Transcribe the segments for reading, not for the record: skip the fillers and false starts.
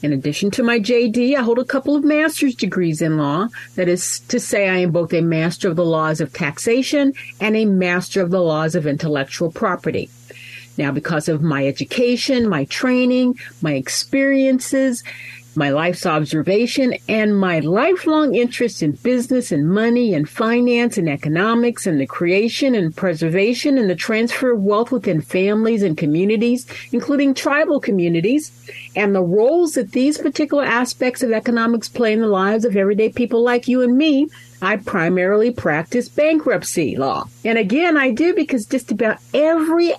In addition to my JD, I hold a couple of master's degrees in law. That is to say, I am both a master of the laws of taxation and a master of the laws of intellectual property. Now, because of my education, my training, my experiences, my life's observation, and my lifelong interest in business and money and finance and economics and the creation and preservation and the transfer of wealth within families and communities, including tribal communities, and the roles that these particular aspects of economics play in the lives of everyday people like you and me, I primarily practice bankruptcy law. And again, I do because just about every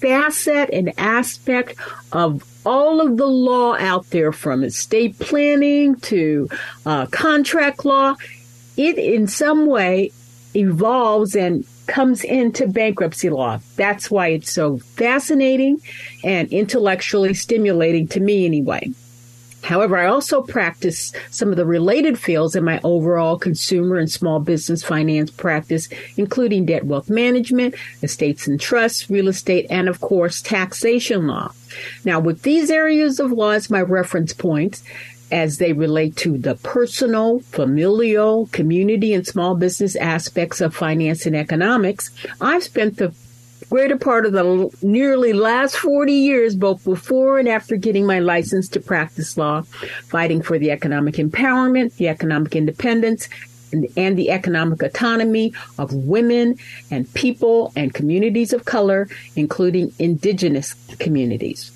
facet and aspect of all of the law out there, from estate planning to contract law, it in some way evolves and comes into bankruptcy law. That's why it's so fascinating and intellectually stimulating to me anyway. However, I also practice some of the related fields in my overall consumer and small business finance practice, including debt wealth management, estates and trusts, real estate, and, of course, taxation law. Now, with these areas of law as my reference points, as they relate to the personal, familial, community, and small business aspects of finance and economics, I've spent the greater part of the nearly last 40 years, both before and after getting my license to practice law, fighting for the economic empowerment, the economic independence, and the economic autonomy of women and people and communities of color, including indigenous communities.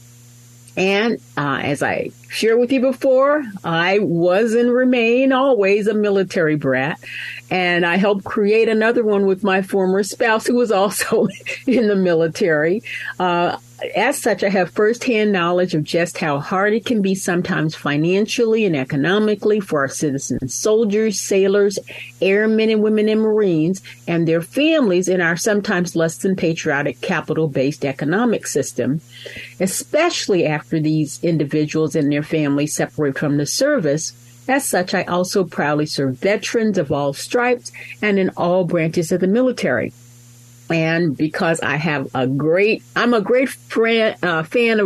And as I shared with you before, I was and remain always a military brat. And I helped create another one with my former spouse, who was also in the military. As such, I have firsthand knowledge of just how hard it can be sometimes financially and economically for our citizen soldiers, sailors, airmen and women and Marines and their families in our sometimes less than patriotic capital-based economic system, especially after these individuals and their families separate from the service. As such, I also proudly serve veterans of all stripes and in all branches of the military. And because I have I'm a great fan of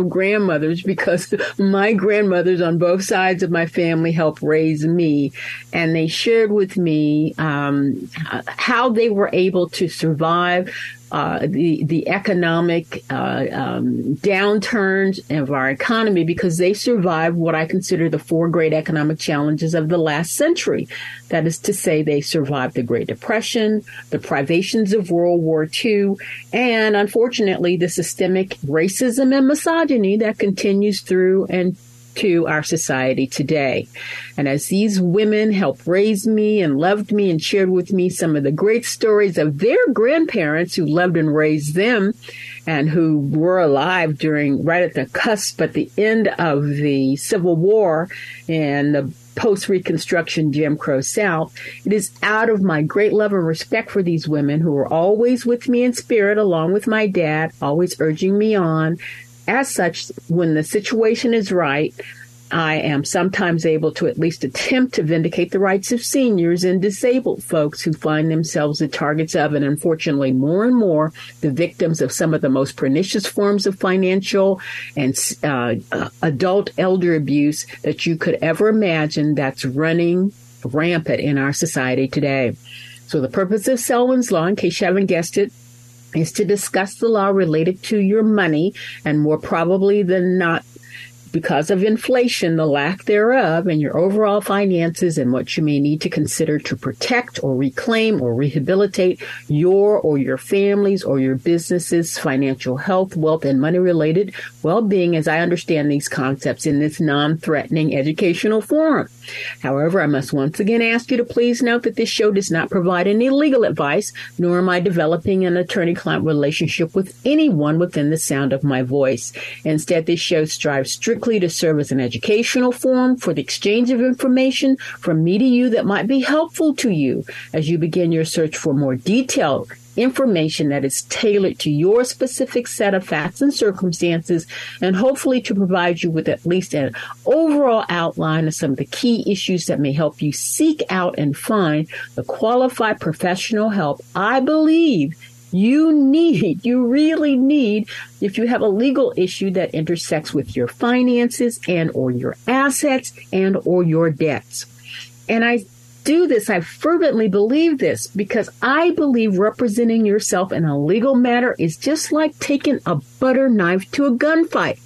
grandmothers, because my grandmothers on both sides of my family helped raise me, and they shared with me how they were able to survive the economic downturns of our economy, because they survived what I consider the four great economic challenges of the last century. That is to say, they survived the Great Depression, the privations of World War II, and unfortunately, the systemic racism and misogyny that continues through and to our society today. And as these women helped raise me and loved me and shared with me some of the great stories of their grandparents who loved and raised them and who were alive during right at the cusp at the end of the Civil War and the post-Reconstruction Jim Crow South, it is out of my great love and respect for these women who were always with me in spirit, along with my dad, always urging me on. As such, when the situation is right, I am sometimes able to at least attempt to vindicate the rights of seniors and disabled folks who find themselves the targets of, and unfortunately more and more, the victims of some of the most pernicious forms of financial and adult elder abuse that you could ever imagine, that's running rampant in our society today. So the purpose of Selwyn's Law, in case you haven't guessed it, is to discuss the law related to your money, and more probably than not, because of inflation, the lack thereof, and your overall finances, and what you may need to consider to protect or reclaim or rehabilitate your or your family's or your business's financial health, wealth, and money-related well-being, as I understand these concepts in this non-threatening educational forum. However, I must once again ask you to please note that this show does not provide any legal advice, nor am I developing an attorney-client relationship with anyone within the sound of my voice. Instead, this show strives strictly to serve as an educational forum for the exchange of information from me to you that might be helpful to you as you begin your search for more detailed information that is tailored to your specific set of facts and circumstances, and hopefully to provide you with at least an overall outline of some of the key issues that may help you seek out and find the qualified professional help I believe you need, you really need, if you have a legal issue that intersects with your finances and or your assets and or your debts. And I fervently believe this because I believe representing yourself in a legal matter is just like taking a butter knife to a gunfight.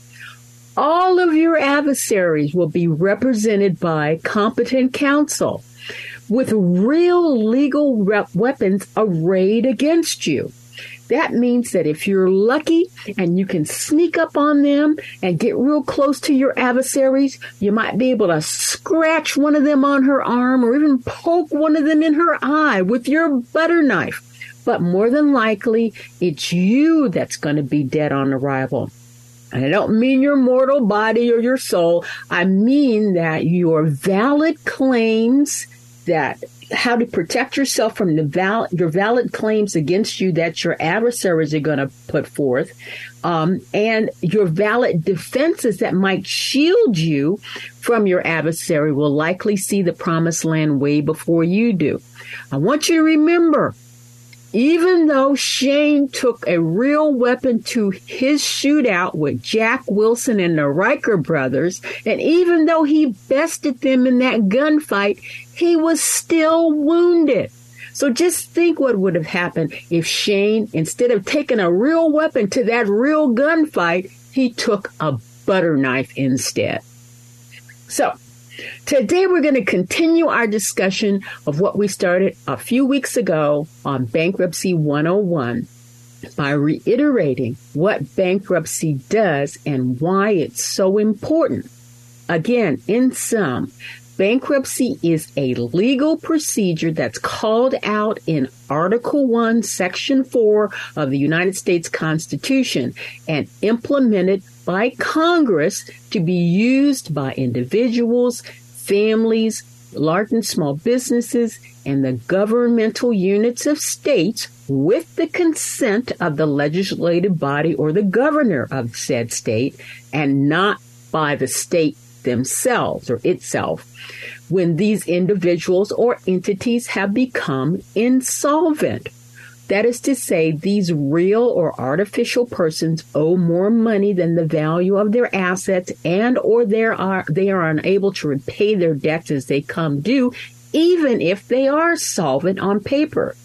All of your adversaries will be represented by competent counsel with real legal weapons arrayed against you. That means that if you're lucky and you can sneak up on them and get real close to your adversaries, you might be able to scratch one of them on her arm or even poke one of them in her eye with your butter knife. But more than likely, it's you that's going to be dead on arrival. And I don't mean your mortal body or your soul. I mean that your valid claims that how to protect yourself from the your valid claims against you that your adversaries are going to put forth, and your valid defenses that might shield you from your adversary will likely see the promised land way before you do. I want you to remember, even though Shane took a real weapon to his shootout with Jack Wilson and the Riker brothers, and even though he bested them in that gunfight, he was still wounded. So just think what would have happened if Shane, instead of taking a real weapon to that real gunfight, he took a butter knife instead. So today, we're going to continue our discussion of what we started a few weeks ago on Bankruptcy 101 by reiterating what bankruptcy does and why it's so important. Again, in sum, bankruptcy is a legal procedure that's called out in Article 1, Section 4 of the United States Constitution and implemented by Congress to be used by individuals, families, large and small businesses, and the governmental units of states with the consent of the legislative body or the governor of said state, and not by the state themselves or itself, when these individuals or entities have become insolvent. That is to say, these real or artificial persons owe more money than the value of their assets, and or they are unable to repay their debts as they come due, even if they are solvent on paper.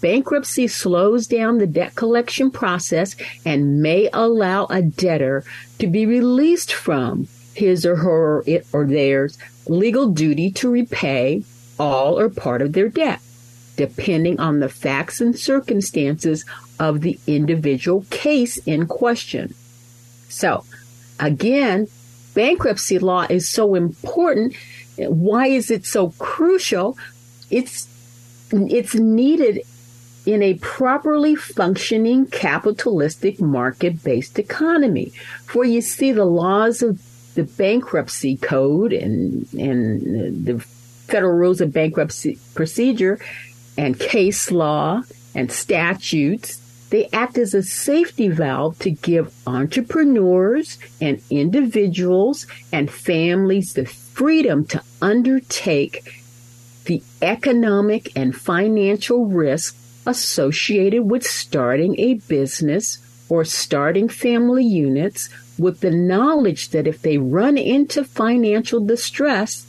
Bankruptcy slows down the debt collection process and may allow a debtor to be released from his or her or it or theirs legal duty to repay all or part of their debt, depending on the facts and circumstances of the individual case in question. So, again, bankruptcy law is so important. Why is it so crucial? It's needed in a properly functioning capitalistic market-based economy. For you see, the laws of the Bankruptcy Code and the Federal Rules of Bankruptcy Procedure and case law and statutes They act as a safety valve to give entrepreneurs and individuals and families the freedom to undertake the economic and financial risk associated with starting a business or starting family units, with the knowledge that if they run into financial distress,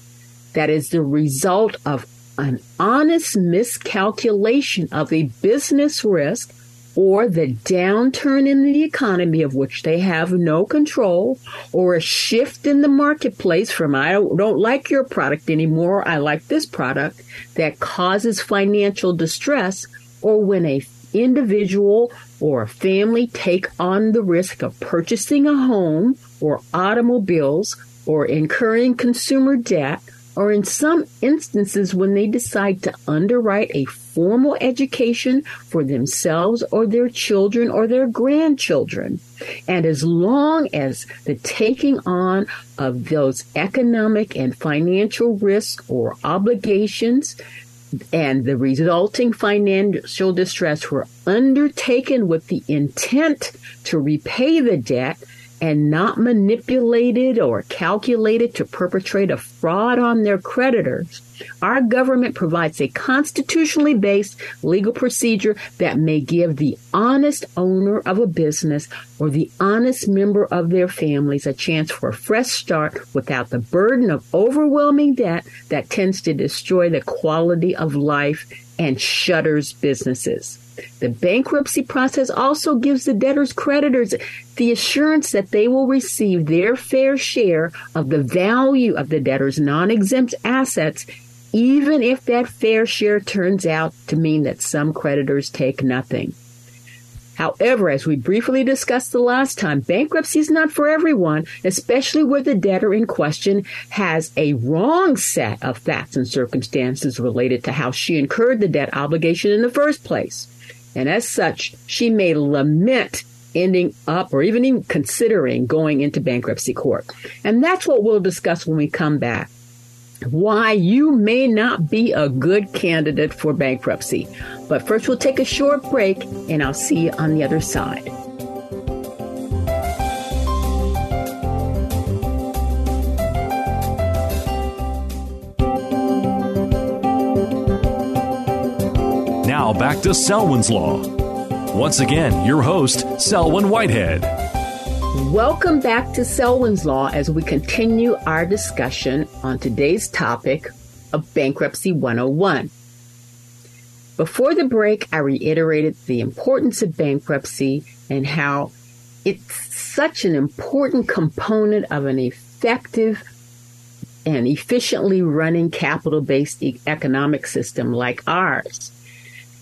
that is the result of an honest miscalculation of a business risk or the downturn in the economy of which they have no control, or a shift in the marketplace from I don't like your product anymore, I like this product, that causes financial distress, or when a individual or a family take on the risk of purchasing a home or automobiles or incurring consumer debt, or in some instances when they decide to underwrite a formal education for themselves or their children or their grandchildren. And as long as the taking on of those economic and financial risks or obligations and the resulting financial distress were undertaken with the intent to repay the debt and not manipulated or calculated to perpetrate a fraud on their creditors, our government provides a constitutionally based legal procedure that may give the honest owner of a business or the honest member of their families a chance for a fresh start without the burden of overwhelming debt that tends to destroy the quality of life and shutters businesses. The bankruptcy process also gives the debtors' creditors the assurance that they will receive their fair share of the value of the debtors' non-exempt assets, even if that fair share turns out to mean that some creditors take nothing. However, as we briefly discussed the last time, bankruptcy is not for everyone, especially where the debtor in question has a wrong set of facts and circumstances related to how she incurred the debt obligation in the first place. And as such, she may lament ending up or even considering going into bankruptcy court. And that's what we'll discuss when we come back. Why you may not be a good candidate for bankruptcy. But first, we'll take a short break, and I'll see you on the other side. Now back to Selwyn's Law. Once again, your host, Selwyn Whitehead. Welcome back to Selwyn's Law as we continue our discussion on today's topic of Bankruptcy 101. Before the break, I reiterated the importance of bankruptcy and how it's such an important component of an effective and efficiently running capital-based economic system like ours,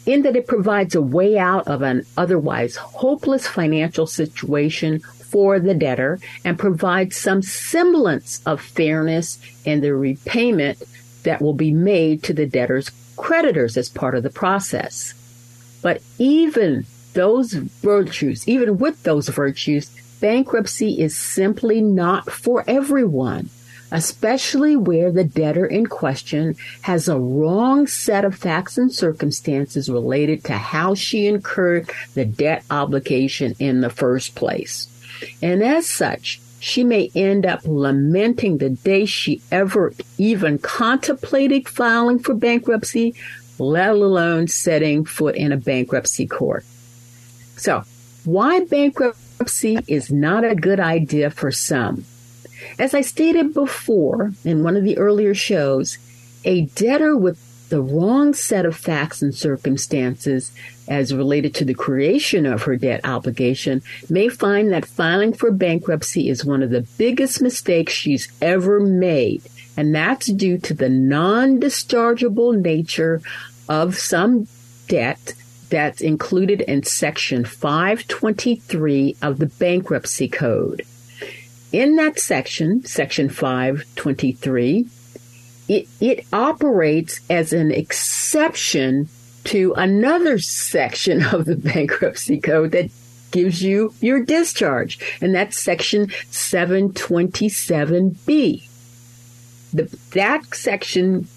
in that it provides a way out of an otherwise hopeless financial situation for the debtor and provides some semblance of fairness in the repayment that will be made to the debtor's creditors as part of the process. But even with those virtues, bankruptcy is simply not for everyone, especially where the debtor in question has a wrong set of facts and circumstances related to how she incurred the debt obligation in the first place. And as such, she may end up lamenting the day she ever even contemplated filing for bankruptcy, let alone setting foot in a bankruptcy court. So, why bankruptcy is not a good idea for some? As I stated before in one of the earlier shows, a debtor with the wrong set of facts and circumstances as related to the creation of her debt obligation may find that filing for bankruptcy is one of the biggest mistakes she's ever made. And that's due to the non-dischargeable nature of some debt that's included in Section 523 of the Bankruptcy Code. In that section, Section 523, it operates as an exception to another section of the Bankruptcy Code that gives you your discharge, and that's Section 727B. That section,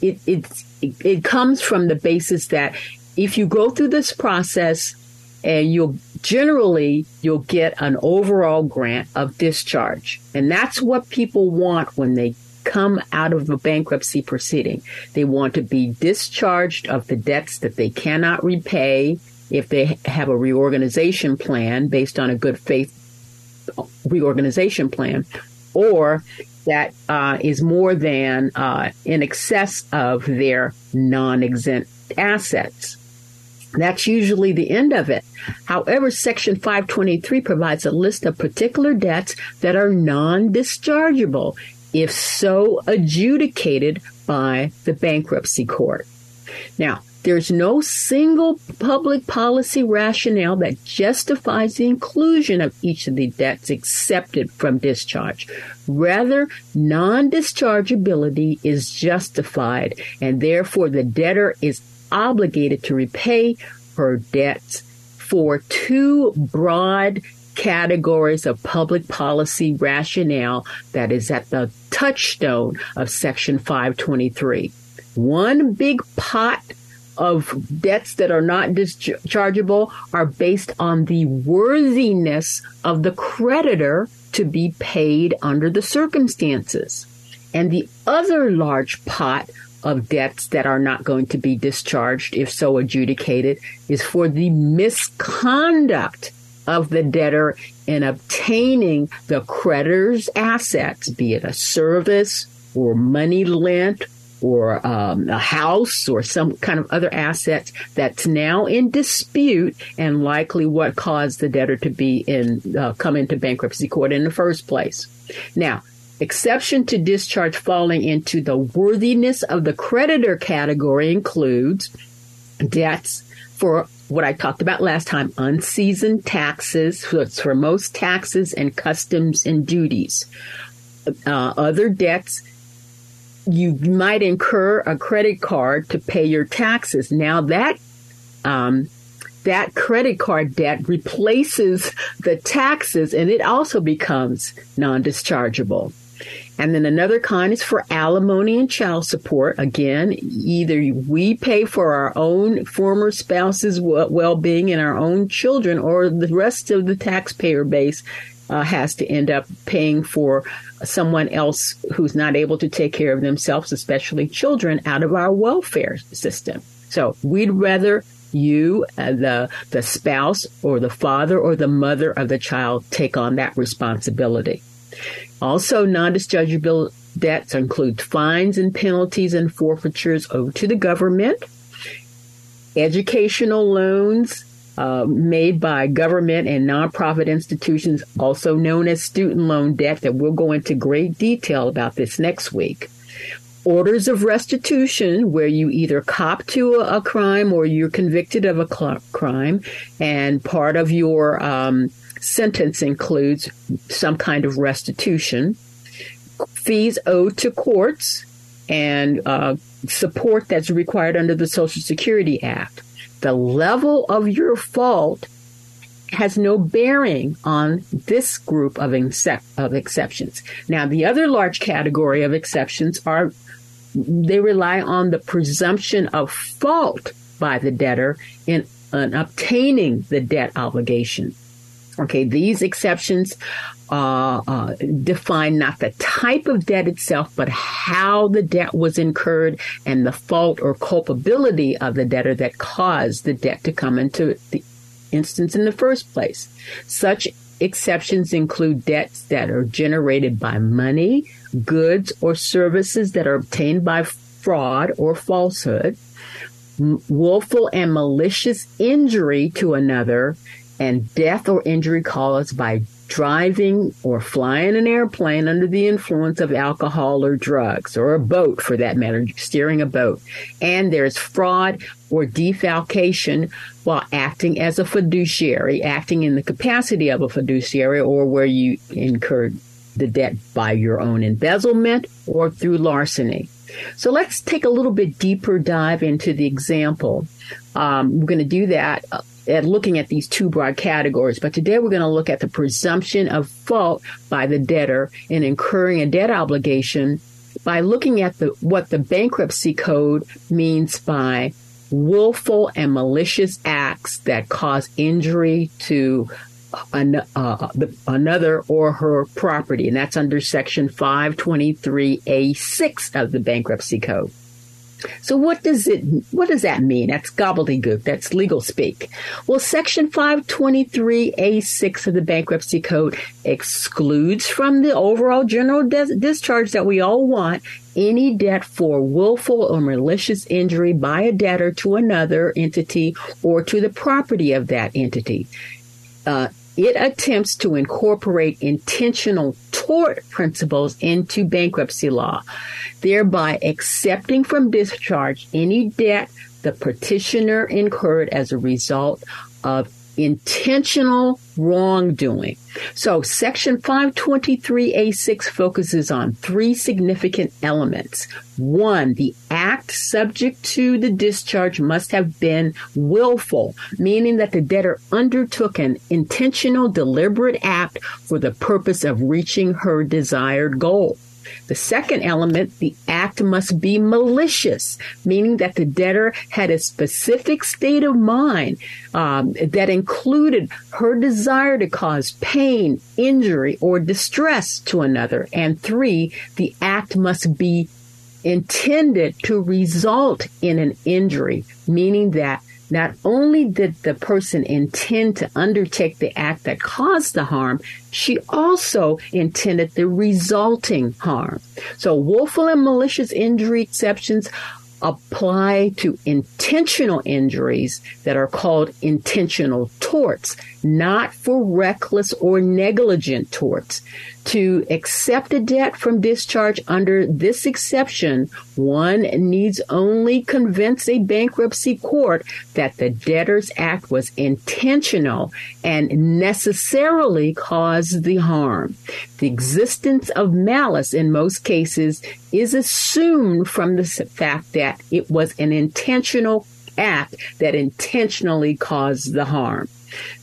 it comes from the basis that if you go through this process and you'll get an overall grant of discharge. And that's what people want when they come out of a bankruptcy proceeding. They want to be discharged of the debts that they cannot repay if they have a reorganization plan based on a good faith reorganization plan, or that is more than in excess of their non-exempt assets. That's usually the end of it. However, Section 523 provides a list of particular debts that are non-dischargeable, if so adjudicated by the bankruptcy court. Now, there's no single public policy rationale that justifies the inclusion of each of the debts excepted from discharge. Rather, non-dischargeability is justified, and therefore the debtor is obligated to repay her debts for two broad categories of public policy rationale that is at the touchstone of Section 523. One big pot of debts that are not dischargeable are based on the worthiness of the creditor to be paid under the circumstances. And the other large pot of debts that are not going to be discharged, if so adjudicated, is for the misconduct of the debtor in obtaining the creditor's assets, be it a service or money lent or a house or some kind of other assets that's now in dispute and likely what caused the debtor to be come into bankruptcy court in the first place. Now, exception to discharge falling into the worthiness of the creditor category includes debts for what I talked about last time, unseasoned taxes, so it's for most taxes and customs and duties. Other debts, you might incur a credit card to pay your taxes. Now that credit card debt replaces the taxes, and it also becomes non-dischargeable. And then another kind is for alimony and child support. Again, either we pay for our own former spouse's well-being and our own children, or the rest of the taxpayer base has to end up paying for someone else who's not able to take care of themselves, especially children, out of our welfare system. So we'd rather you, the spouse or the father or the mother of the child, take on that responsibility. Also, non-dischargeable debts include fines and penalties and forfeitures owed to the government, educational loans made by government and nonprofit institutions, also known as student loan debt, that we'll go into great detail about this next week. Orders of restitution, where you either cop to a crime or you're convicted of a crime, and part of your sentence includes some kind of restitution, fees owed to courts, and support that's required under the Social Security Act. The level of your fault has no bearing on this group of exceptions. Now, the other large category of exceptions are they rely on the presumption of fault by the debtor in obtaining the debt obligation. Okay, these exceptions define not the type of debt itself, but how the debt was incurred and the fault or culpability of the debtor that caused the debt to come into the instance in the first place. Such exceptions include debts that are generated by money, goods, or services that are obtained by fraud or falsehood, willful and malicious injury to another, and death or injury caused by driving or flying an airplane under the influence of alcohol or drugs, or a boat for that matter, steering a boat. And there's fraud or defalcation while acting as a fiduciary, acting in the capacity of a fiduciary, or where you incurred the debt by your own embezzlement or through larceny. So let's take a little bit deeper dive into the example. We're going to do that at looking at these two broad categories. But today we're going to look at the presumption of fault by the debtor in incurring a debt obligation by looking at what the bankruptcy code means by willful and malicious acts that cause injury to another or her property. And that's under Section 523A6 of the Bankruptcy Code. So what does that mean? That's gobbledygook. That's legal speak. Well, Section 523A6 of the Bankruptcy Code excludes from the overall general discharge that we all want any debt for willful or malicious injury by a debtor to another entity or to the property of that entity. It attempts to incorporate intentional tort principles into bankruptcy law, thereby accepting from discharge any debt the petitioner incurred as a result of intentional wrongdoing. So Section 523A6 focuses on three significant elements. One, the act subject to the discharge must have been willful, meaning that the debtor undertook an intentional, deliberate act for the purpose of reaching her desired goal. The second element, the act must be malicious, meaning that the debtor had a specific state of mind that included her desire to cause pain, injury, or distress to another. And three, the act must be intended to result in an injury, meaning that not only did the person intend to undertake the act that caused the harm, she also intended the resulting harm. So willful and malicious injury exceptions apply to intentional injuries that are called intentional torts, not for reckless or negligent torts. To accept a debt from discharge under this exception, one needs only convince a bankruptcy court that the debtor's act was intentional and necessarily caused the harm. The existence of malice in most cases is assumed from the fact that it was an intentional act that intentionally caused the harm.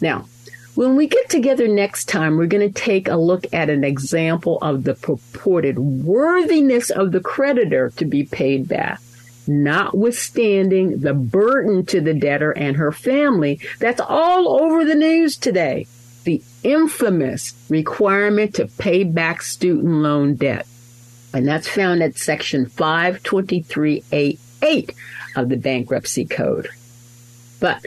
Now, when we get together next time, we're going to take a look at an example of the purported worthiness of the creditor to be paid back, notwithstanding the burden to the debtor and her family that's all over the news today, the infamous requirement to pay back student loan debt. And that's found at Section 523A8 of the Bankruptcy Code. But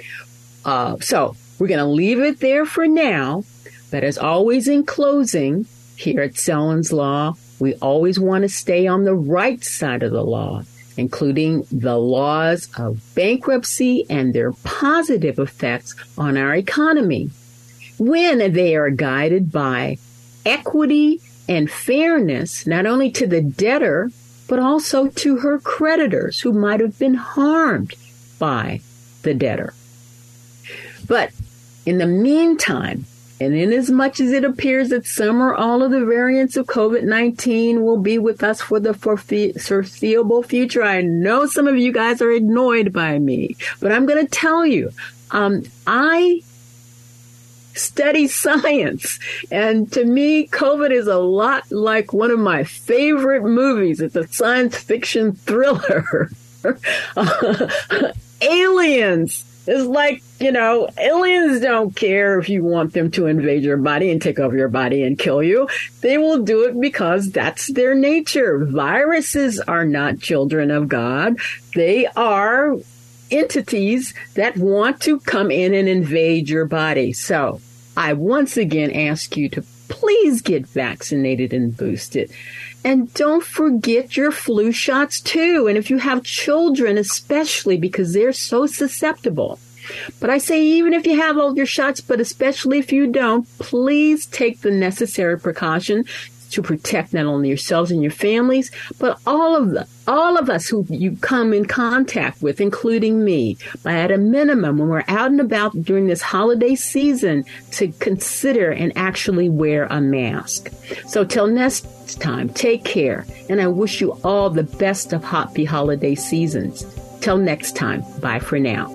so we're going to leave it there for now. But as always, in closing, here at Selwyn's Law, we always want to stay on the right side of the law, including the laws of bankruptcy and their positive effects on our economy, when they are guided by equity and fairness, not only to the debtor, but also to her creditors who might have been harmed by the debtor. But in the meantime, and inasmuch as it appears that some or all of the variants of COVID-19 will be with us for the foreseeable future, I know some of you guys are annoyed by me, but I'm going to tell you, I study science. And to me, COVID is a lot like one of my favorite movies. It's a science fiction thriller. Aliens. It's like, you know, aliens don't care if you want them to invade your body and take over your body and kill you. They will do it because that's their nature. Viruses are not children of God. They are entities that want to come in and invade your body. So I once again ask you to please get vaccinated and boosted. And don't forget your flu shots, too. And if you have children, especially, because they're so susceptible. But I say even if you have all your shots, but especially if you don't, please take the necessary precaution to protect not only yourselves and your families, but all of us who you come in contact with, including me. But at a minimum, when we're out and about during this holiday season, to consider and actually wear a mask. So till next time, take care. And I wish you all the best of happy holiday seasons. Till next time, bye for now.